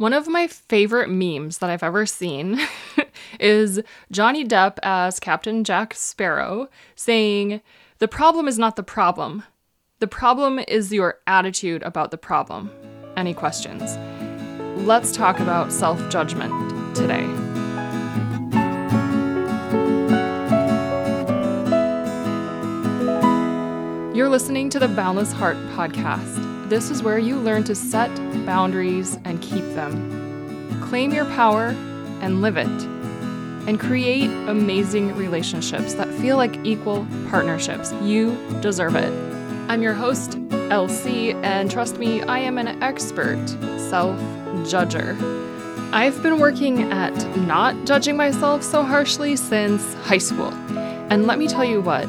One of my favorite memes that I've ever seen is Johnny Depp as Captain Jack Sparrow saying, "The problem is not the problem. The problem is your attitude about the problem." Any questions? Let's talk about self-judgment today. You're listening to the Boundless Heart Podcast. This is where you learn to set boundaries and keep them. Claim your power and live it. And create amazing relationships that feel like equal partnerships. You deserve it. I'm your host, LC, and trust me, I am an expert self-judger. I've been working at not judging myself so harshly since high school. And let me tell you what,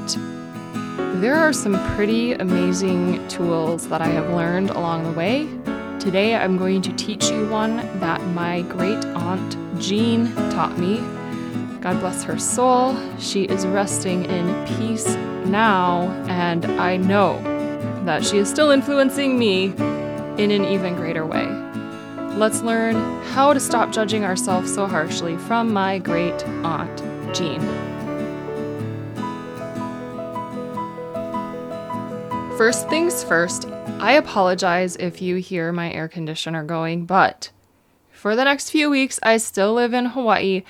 there are some pretty amazing tools that I have learned along the way. Today, I'm going to teach you one that my great aunt Jean taught me. God bless her soul. She is resting in peace now, and I know that she is still influencing me in an even greater way. Let's learn how to stop judging ourselves so harshly from my great aunt Jean. First things first, I apologize if you hear my air conditioner going, but for the next few weeks, I still live in Hawaii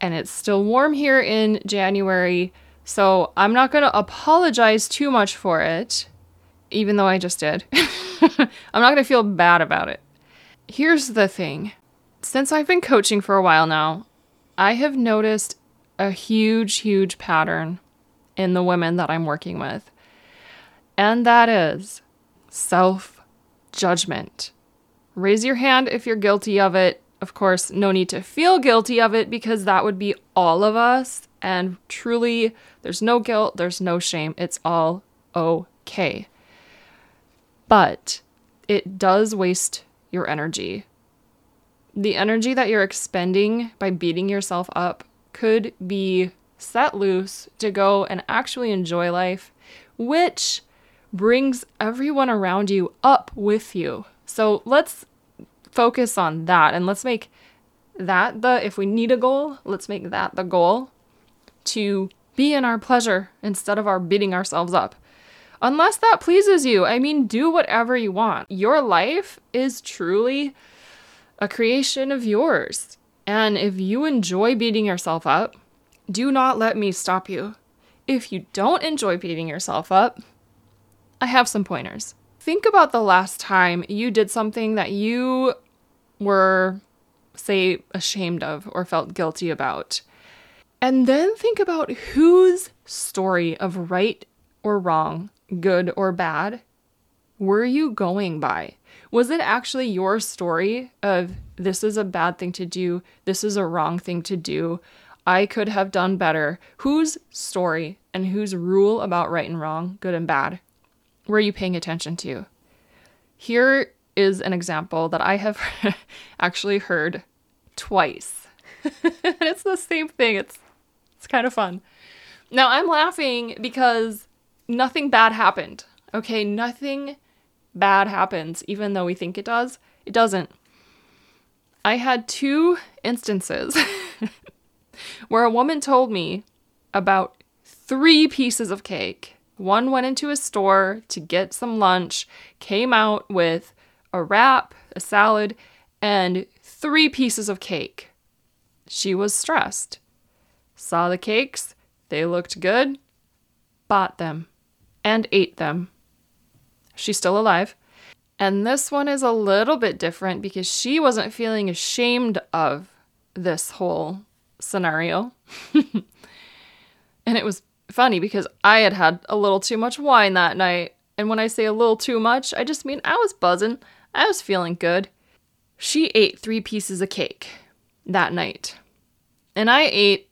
and it's still warm here in January, so I'm not going to apologize too much for it, even though I just did. I'm not going to feel bad about it. Here's the thing. Since I've been coaching for a while now, I have noticed a huge pattern in the women that I'm working with. And that is self-judgment. Raise your hand if you're guilty of it. Of course, no need to feel guilty of it because that would be all of us. And truly, there's no guilt, there's no shame. It's all okay. But it does waste your energy. The energy that you're expending by beating yourself up could be set loose to go and actually enjoy life, which brings everyone around you up with you. So let's focus on that and let's make that if we need a goal, let's make that the goal to be in our pleasure instead of our beating ourselves up. Unless that pleases you, I mean, do whatever you want. Your life is truly a creation of yours. And if you enjoy beating yourself up, do not let me stop you. If you don't enjoy beating yourself up, I have some pointers. Think about the last time you did something that you were, say, ashamed of or felt guilty about. And then think about whose story of right or wrong, good or bad, were you going by? Was it actually your story of this is a bad thing to do, this is a wrong thing to do, I could have done better? Whose story and whose rule about right and wrong, good and bad, were you paying attention to? Here is an example that I have actually heard twice. It's the same thing. It's kind of fun. Now I'm laughing because nothing bad happened. Okay, nothing bad happens, even though we think it does. It doesn't. I had two instances where a woman told me about 3 pieces of cake. One went into a store to get some lunch, came out with a wrap, a salad, and 3 pieces of cake. She was stressed. Saw the cakes, they looked good, bought them, and ate them. She's still alive. And this one is a little bit different because she wasn't feeling ashamed of this whole scenario. And it was funny because I had a little too much wine that night. And when I say a little too much, I just mean I was buzzing. I was feeling good. She ate 3 pieces of cake that night. And I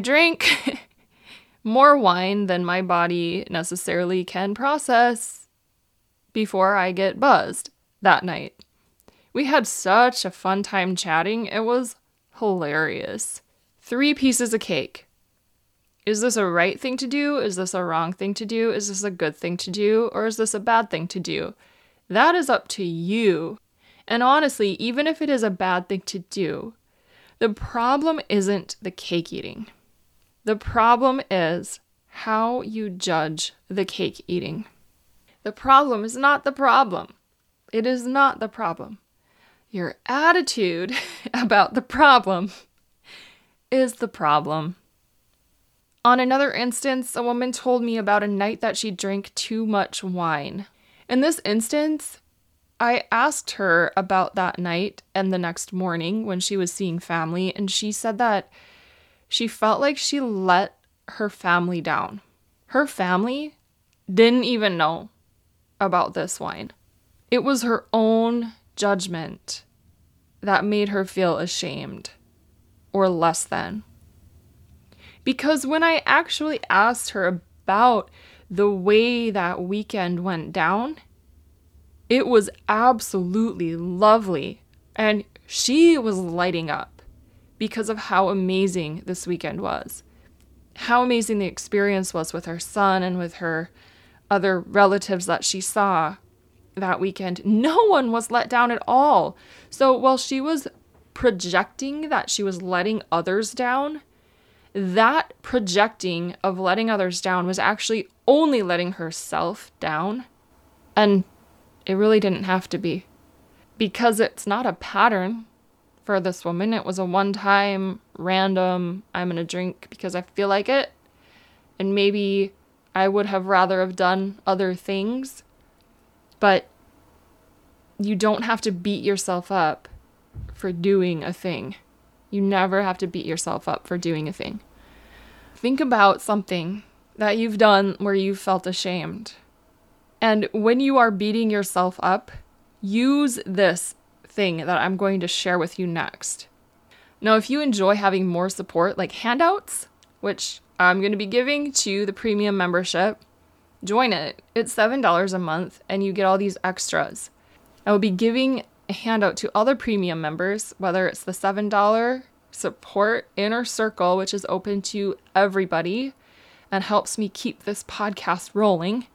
drank more wine than my body necessarily can process before I get buzzed that night. We had such a fun time chatting. It was hilarious. 3 pieces of cake. Is this a right thing to do? Is this a wrong thing to do? Is this a good thing to do? Or is this a bad thing to do? That is up to you. And honestly, even if it is a bad thing to do, the problem isn't the cake eating. The problem is how you judge the cake eating. The problem is not the problem. It is not the problem. Your attitude about the problem is the problem. On another instance, a woman told me about a night that she drank too much wine. In this instance, I asked her about that night and the next morning when she was seeing family, and she said that she felt like she let her family down. Her family didn't even know about this wine. It was her own judgment that made her feel ashamed or less than. Because when I actually asked her about the way that weekend went down, it was absolutely lovely, and she was lighting up because of how amazing this weekend was, how amazing the experience was with her son and with her other relatives that she saw that weekend. No one was let down at all. So while she was projecting that she was letting others down, that projecting of letting others down was actually only letting herself down, and it really didn't have to be, because it's not a pattern for this woman. It was a one-time, random, I'm going to drink because I feel like it, and maybe I would have rather have done other things, but you don't have to beat yourself up for doing a thing. You never have to beat yourself up for doing a thing. Think about something that you've done where you felt ashamed. And when you are beating yourself up, use this thing that I'm going to share with you next. Now, if you enjoy having more support, like handouts, which I'm going to be giving to the premium membership, join it. It's $7 a month, and you get all these extras. I will be giving a handout to other premium members, whether it's the $7 support inner circle, which is open to everybody and helps me keep this podcast rolling.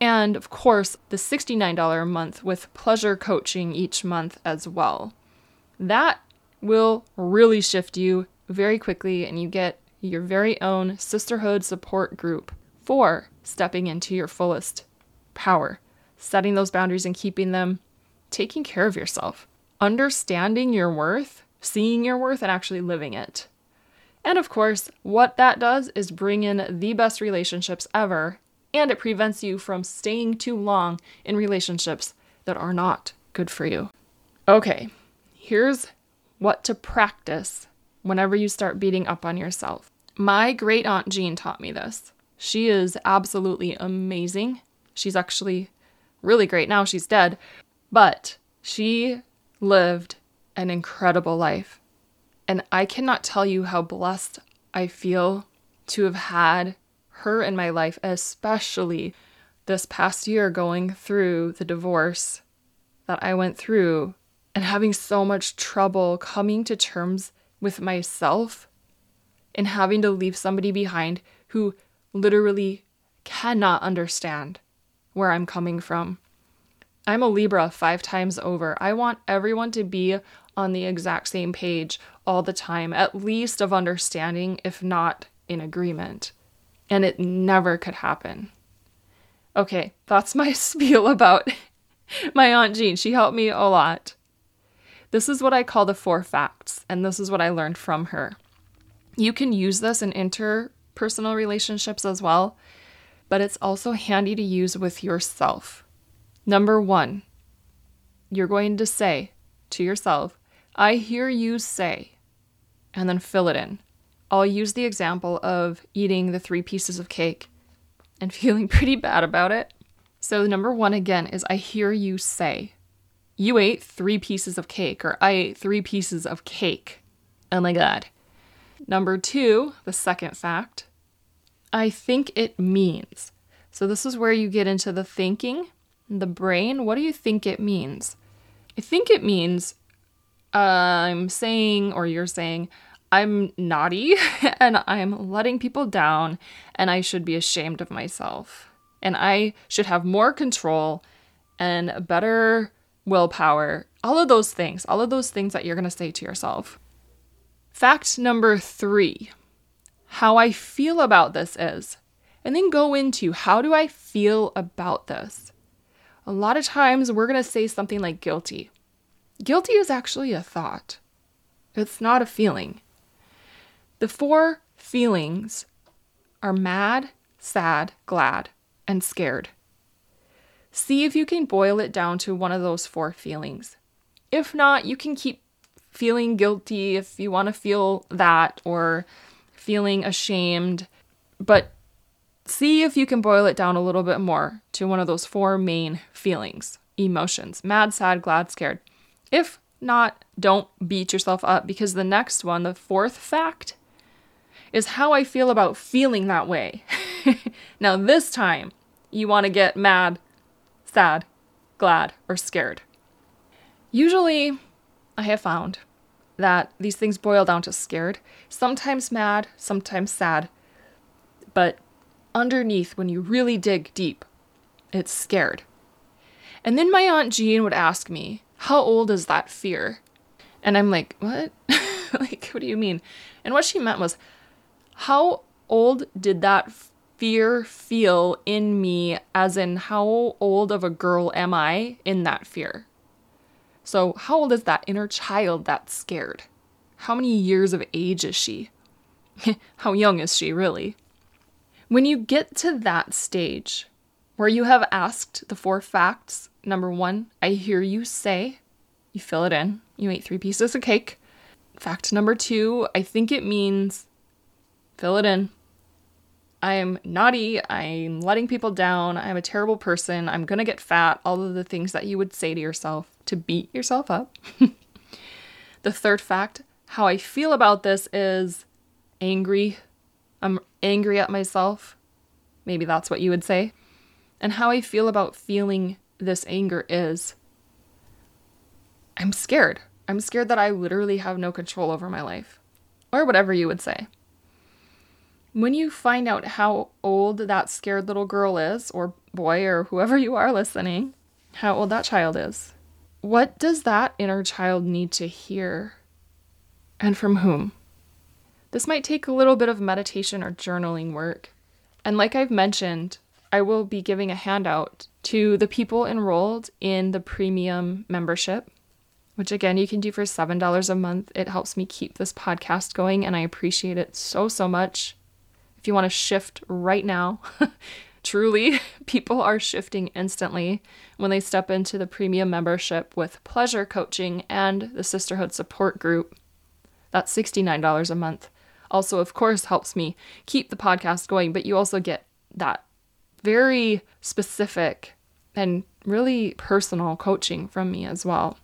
And of course, the $69 a month with pleasure coaching each month as well. That will really shift you very quickly, and you get your very own sisterhood support group for stepping into your fullest power, setting those boundaries and keeping them, taking care of yourself, understanding your worth, seeing your worth, and actually living it. And of course, what that does is bring in the best relationships ever. And it prevents you from staying too long in relationships that are not good for you. Okay, here's what to practice whenever you start beating up on yourself. My great aunt Jean taught me this. She is absolutely amazing. She's actually really great now. She's dead. But she lived an incredible life. And I cannot tell you how blessed I feel to have had her in my life, especially this past year going through the divorce that I went through and having so much trouble coming to terms with myself and having to leave somebody behind who literally cannot understand where I'm coming from. I'm a Libra 5 times over. I want everyone to be on the exact same page all the time, at least of understanding, if not in agreement. And it never could happen. Okay, that's my spiel about my Aunt Jean. She helped me a lot. This is what I call the 4 facts, and this is what I learned from her. You can use this in interpersonal relationships as well, but it's also handy to use with yourself. Number 1, you're going to say to yourself, I hear you say, and then fill it in. I'll use the example of eating the 3 pieces of cake and feeling pretty bad about it. So number 1 again is I hear you say, you ate 3 pieces of cake, or I ate 3 pieces of cake. Oh my God. Number 2, the second fact, I think it means. So this is where you get into the thinking, the brain. What do you think it means? I think it means I'm saying, or you're saying, I'm naughty and I'm letting people down and I should be ashamed of myself and I should have more control and better willpower All of those things that you're going to say to yourself. Fact number 3, how I feel about this is, and then go into how do I feel about this? A lot of times we're going to say something like guilty. Guilty is actually a thought. It's not a feeling. The 4 feelings are mad, sad, glad, and scared. See if you can boil it down to one of those 4 feelings. If not, you can keep feeling guilty if you want to feel that, or feeling ashamed, but see if you can boil it down a little bit more to one of those 4 main feelings, emotions: mad, sad, glad, scared. If not, don't beat yourself up, because the next one, the 4th fact, is how I feel about feeling that way. Now this time, you want to get mad, sad, glad, or scared. Usually, I have found that these things boil down to scared, sometimes mad, sometimes sad, but underneath, when you really dig deep, it's scared. And then my Aunt Jean would ask me, how old is that fear? And I'm like, what? Like, what do you mean? And what she meant was, how old did that fear feel in me, as in how old of a girl am I in that fear? So how old is that inner child that's scared? How many years of age is she? How young is she, really? When you get to that stage where you have asked the 4 facts, number 1, I hear you say, you fill it in, you ate 3 pieces of cake. Fact number 2, I think it means, fill it in. I am naughty, I'm letting people down, I'm a terrible person, I'm gonna get fat, all of the things that you would say to yourself to beat yourself up. The 3rd fact, how I feel about this is angry. I'm angry at myself. Maybe that's what you would say. And how I feel about feeling this anger is, I'm scared. I'm scared that I literally have no control over my life, or whatever you would say. When you find out how old that scared little girl is, or boy, or whoever you are listening, how old that child is, what does that inner child need to hear, and from whom? This might take a little bit of meditation or journaling work. And like I've mentioned, I will be giving a handout to the people enrolled in the premium membership, which again, you can do for $7 a month. It helps me keep this podcast going, and I appreciate it so, so much. If you want to shift right now, truly, people are shifting instantly when they step into the premium membership with Pleasure Coaching and the Sisterhood Support Group. That's $69 a month. Also, of course, helps me keep the podcast going, but you also get that very specific and really personal coaching from me as well.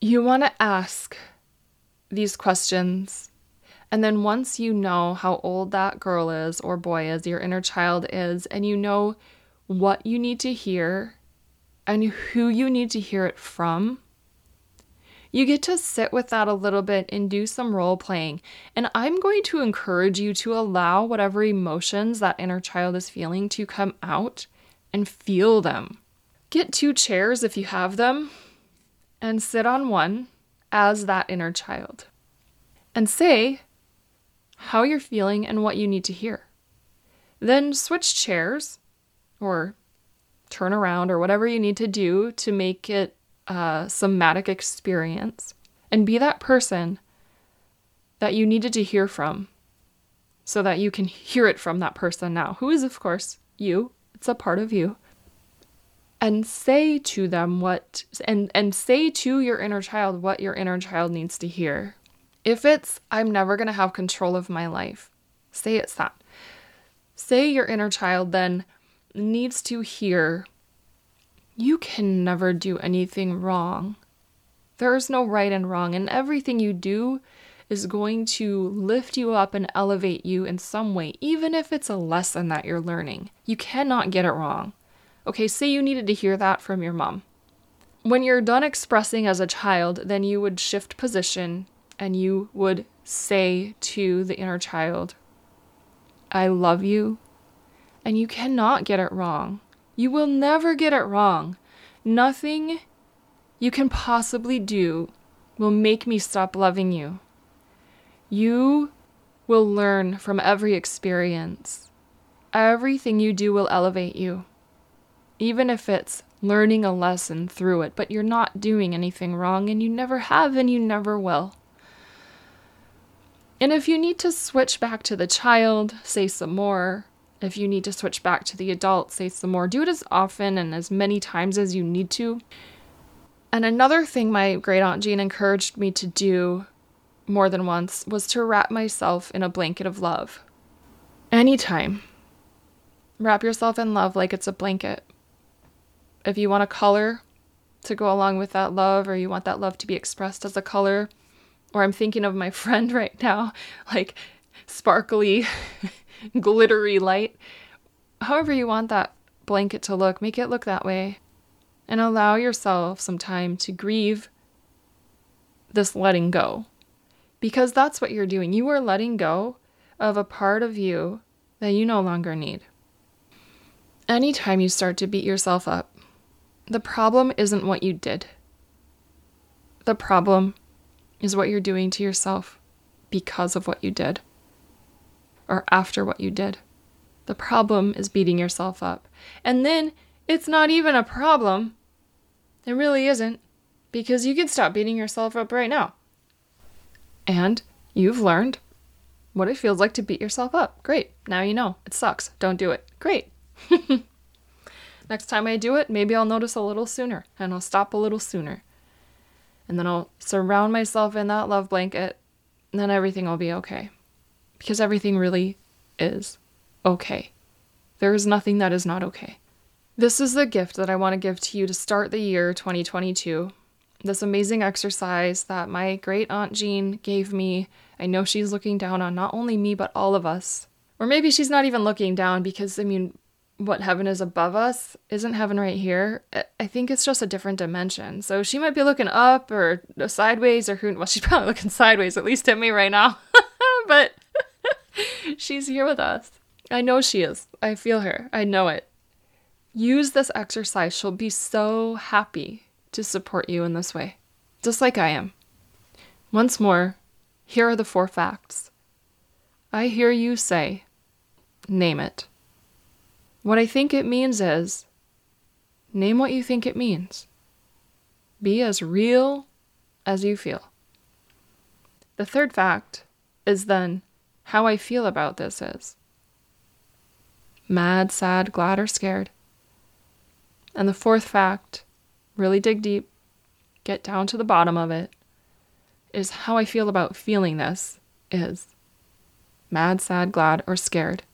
You want to ask these questions, and then once you know how old that girl is or boy is, your inner child is, and you know what you need to hear and who you need to hear it from, you get to sit with that a little bit and do some role playing. And I'm going to encourage you to allow whatever emotions that inner child is feeling to come out and feel them. Get 2 chairs if you have them, and sit on one as that inner child, and say how you're feeling and what you need to hear. Then switch chairs or turn around or whatever you need to do to make it a somatic experience, and be that person that you needed to hear from, so that you can hear it from that person now, who is, of course, you. It's a part of you. And say to them what, and say to your inner child what your inner child needs to hear. If it's, I'm never going to have control of my life, say it's that. Say your inner child then needs to hear, you can never do anything wrong. There is no right and wrong, and everything you do is going to lift you up and elevate you in some way, even if it's a lesson that you're learning. You cannot get it wrong. Okay, say you needed to hear that from your mom. When you're done expressing as a child, then you would shift position and you would say to the inner child, I love you, and you cannot get it wrong. You will never get it wrong. Nothing you can possibly do will make me stop loving you. You will learn from every experience. Everything you do will elevate you, even if it's learning a lesson through it, but you're not doing anything wrong, and you never have, and you never will. And if you need to switch back to the child, say some more. If you need to switch back to the adult, say some more. Do it as often and as many times as you need to. And another thing my great aunt Jean encouraged me to do more than once was to wrap myself in a blanket of love. Anytime. Wrap yourself in love like it's a blanket. If you want a color to go along with that love, or you want that love to be expressed as a color, or I'm thinking of my friend right now, like sparkly, glittery light. However you want that blanket to look, make it look that way. And allow yourself some time to grieve this letting go. Because that's what you're doing. You are letting go of a part of you that you no longer need. Anytime you start to beat yourself up, the problem isn't what you did. The problem is what you're doing to yourself because of what you did or after what you did. The problem is beating yourself up. And then it's not even a problem. It really isn't, because you can stop beating yourself up right now. And you've learned what it feels like to beat yourself up. Great. Now you know. It sucks. Don't do it. Great. Next time I do it, maybe I'll notice a little sooner, and I'll stop a little sooner. And then I'll surround myself in that love blanket, and then everything will be okay. Because everything really is okay. There is nothing that is not okay. This is the gift that I want to give to you to start the year 2022. This amazing exercise that my great aunt Jean gave me. I know she's looking down on not only me, but all of us. Or maybe she's not even looking down, because, I mean, what heaven is above us isn't heaven right here. I think it's just a different dimension. So she might be looking up or sideways, or who? Well, she's probably looking sideways, at least at me right now. But she's here with us. I know she is. I feel her. I know it. Use this exercise. She'll be so happy to support you in this way, just like I am. Once more, here are the 4 facts. I hear you say, name it. What I think it means is, name what you think it means. Be as real as you feel. The 3rd fact is then, how I feel about this is. Mad, sad, glad, or scared. And the 4th fact, really dig deep, get down to the bottom of it, is how I feel about feeling this is. Mad, sad, glad, or scared.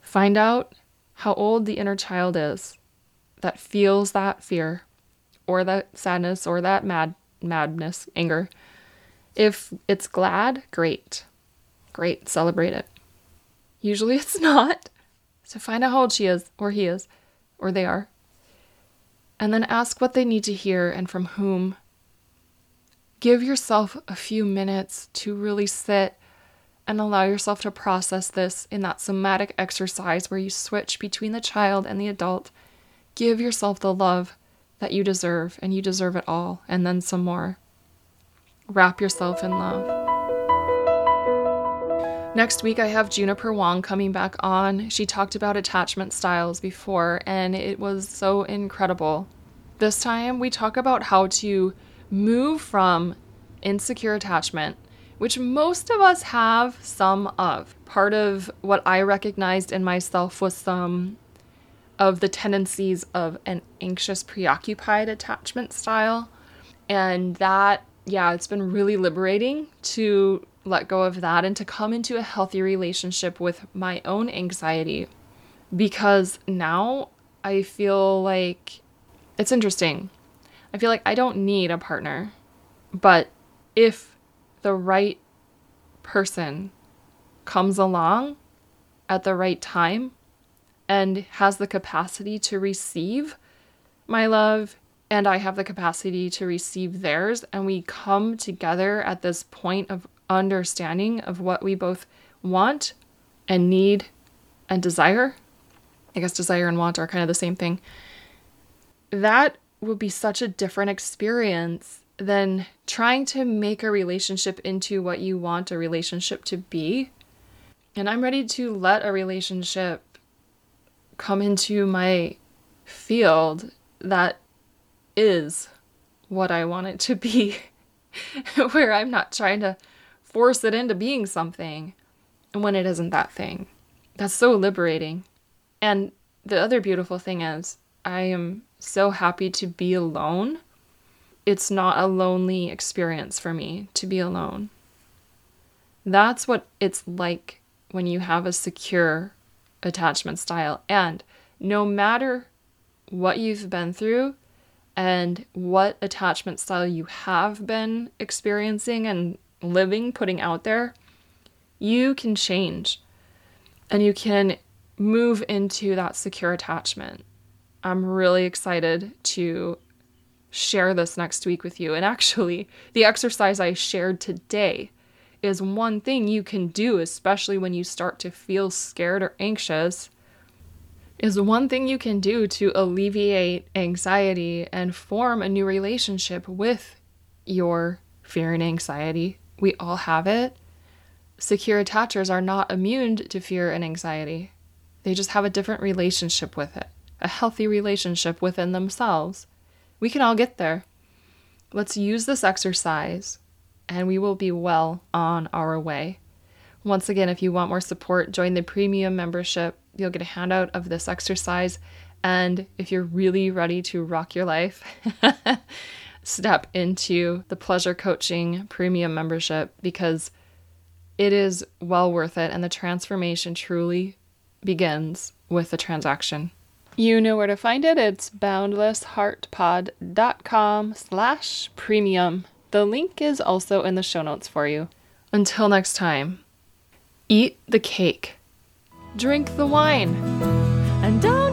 Find out how old the inner child is that feels that fear or that sadness or that madness, anger. If it's glad, great. Great, celebrate it. Usually it's not. So find out how old she is or he is or they are. And then ask what they need to hear and from whom. Give yourself a few minutes to really sit and allow yourself to process this in that somatic exercise where you switch between the child and the adult. Give yourself the love that you deserve, and you deserve it all, and then some more. Wrap yourself in love. Next week, I have Juniper Wong coming back on. She talked about attachment styles before, and it was so incredible. This time, we talk about how to move from insecure attachment, which most of us have some of. Part of what I recognized in myself was some of the tendencies of an anxious, preoccupied attachment style. And that, it's been really liberating to let go of that and to come into a healthy relationship with my own anxiety. Because now I feel like, it's interesting. I feel like I don't need a partner, but if the right person comes along at the right time and has the capacity to receive my love, and I have the capacity to receive theirs, and we come together at this point of understanding of what we both want and need and desire. I guess desire and want are kind of the same thing. That would be such a different experience than trying to make a relationship into what you want a relationship to be. And I'm ready to let a relationship come into my field that is what I want it to be, where I'm not trying to force it into being something when it isn't that thing. That's so liberating. And the other beautiful thing is I am so happy to be alone. It's not a lonely experience for me to be alone. That's what it's like when you have a secure attachment style. And no matter what you've been through and what attachment style you have been experiencing and living, putting out there, you can change and you can move into that secure attachment. I'm really excited to share this next week with you. And actually, the exercise I shared today is one thing you can do, especially when you start to feel scared or anxious, is one thing you can do to alleviate anxiety and form a new relationship with your fear and anxiety. We all have it. Secure attachers are not immune to fear and anxiety. They just have a different relationship with it, a healthy relationship within themselves. We can all get there. Let's use this exercise and we will be well on our way. Once again, if you want more support, join the premium membership. You'll get a handout of this exercise. And if you're really ready to rock your life, step into the Pleasure Coaching premium membership, because it is well worth it. And the transformation truly begins with the transaction. You know where to find it. It's boundlessheartpod.com/premium. The link is also in the show notes for you. Until next time, eat the cake, drink the wine, and don't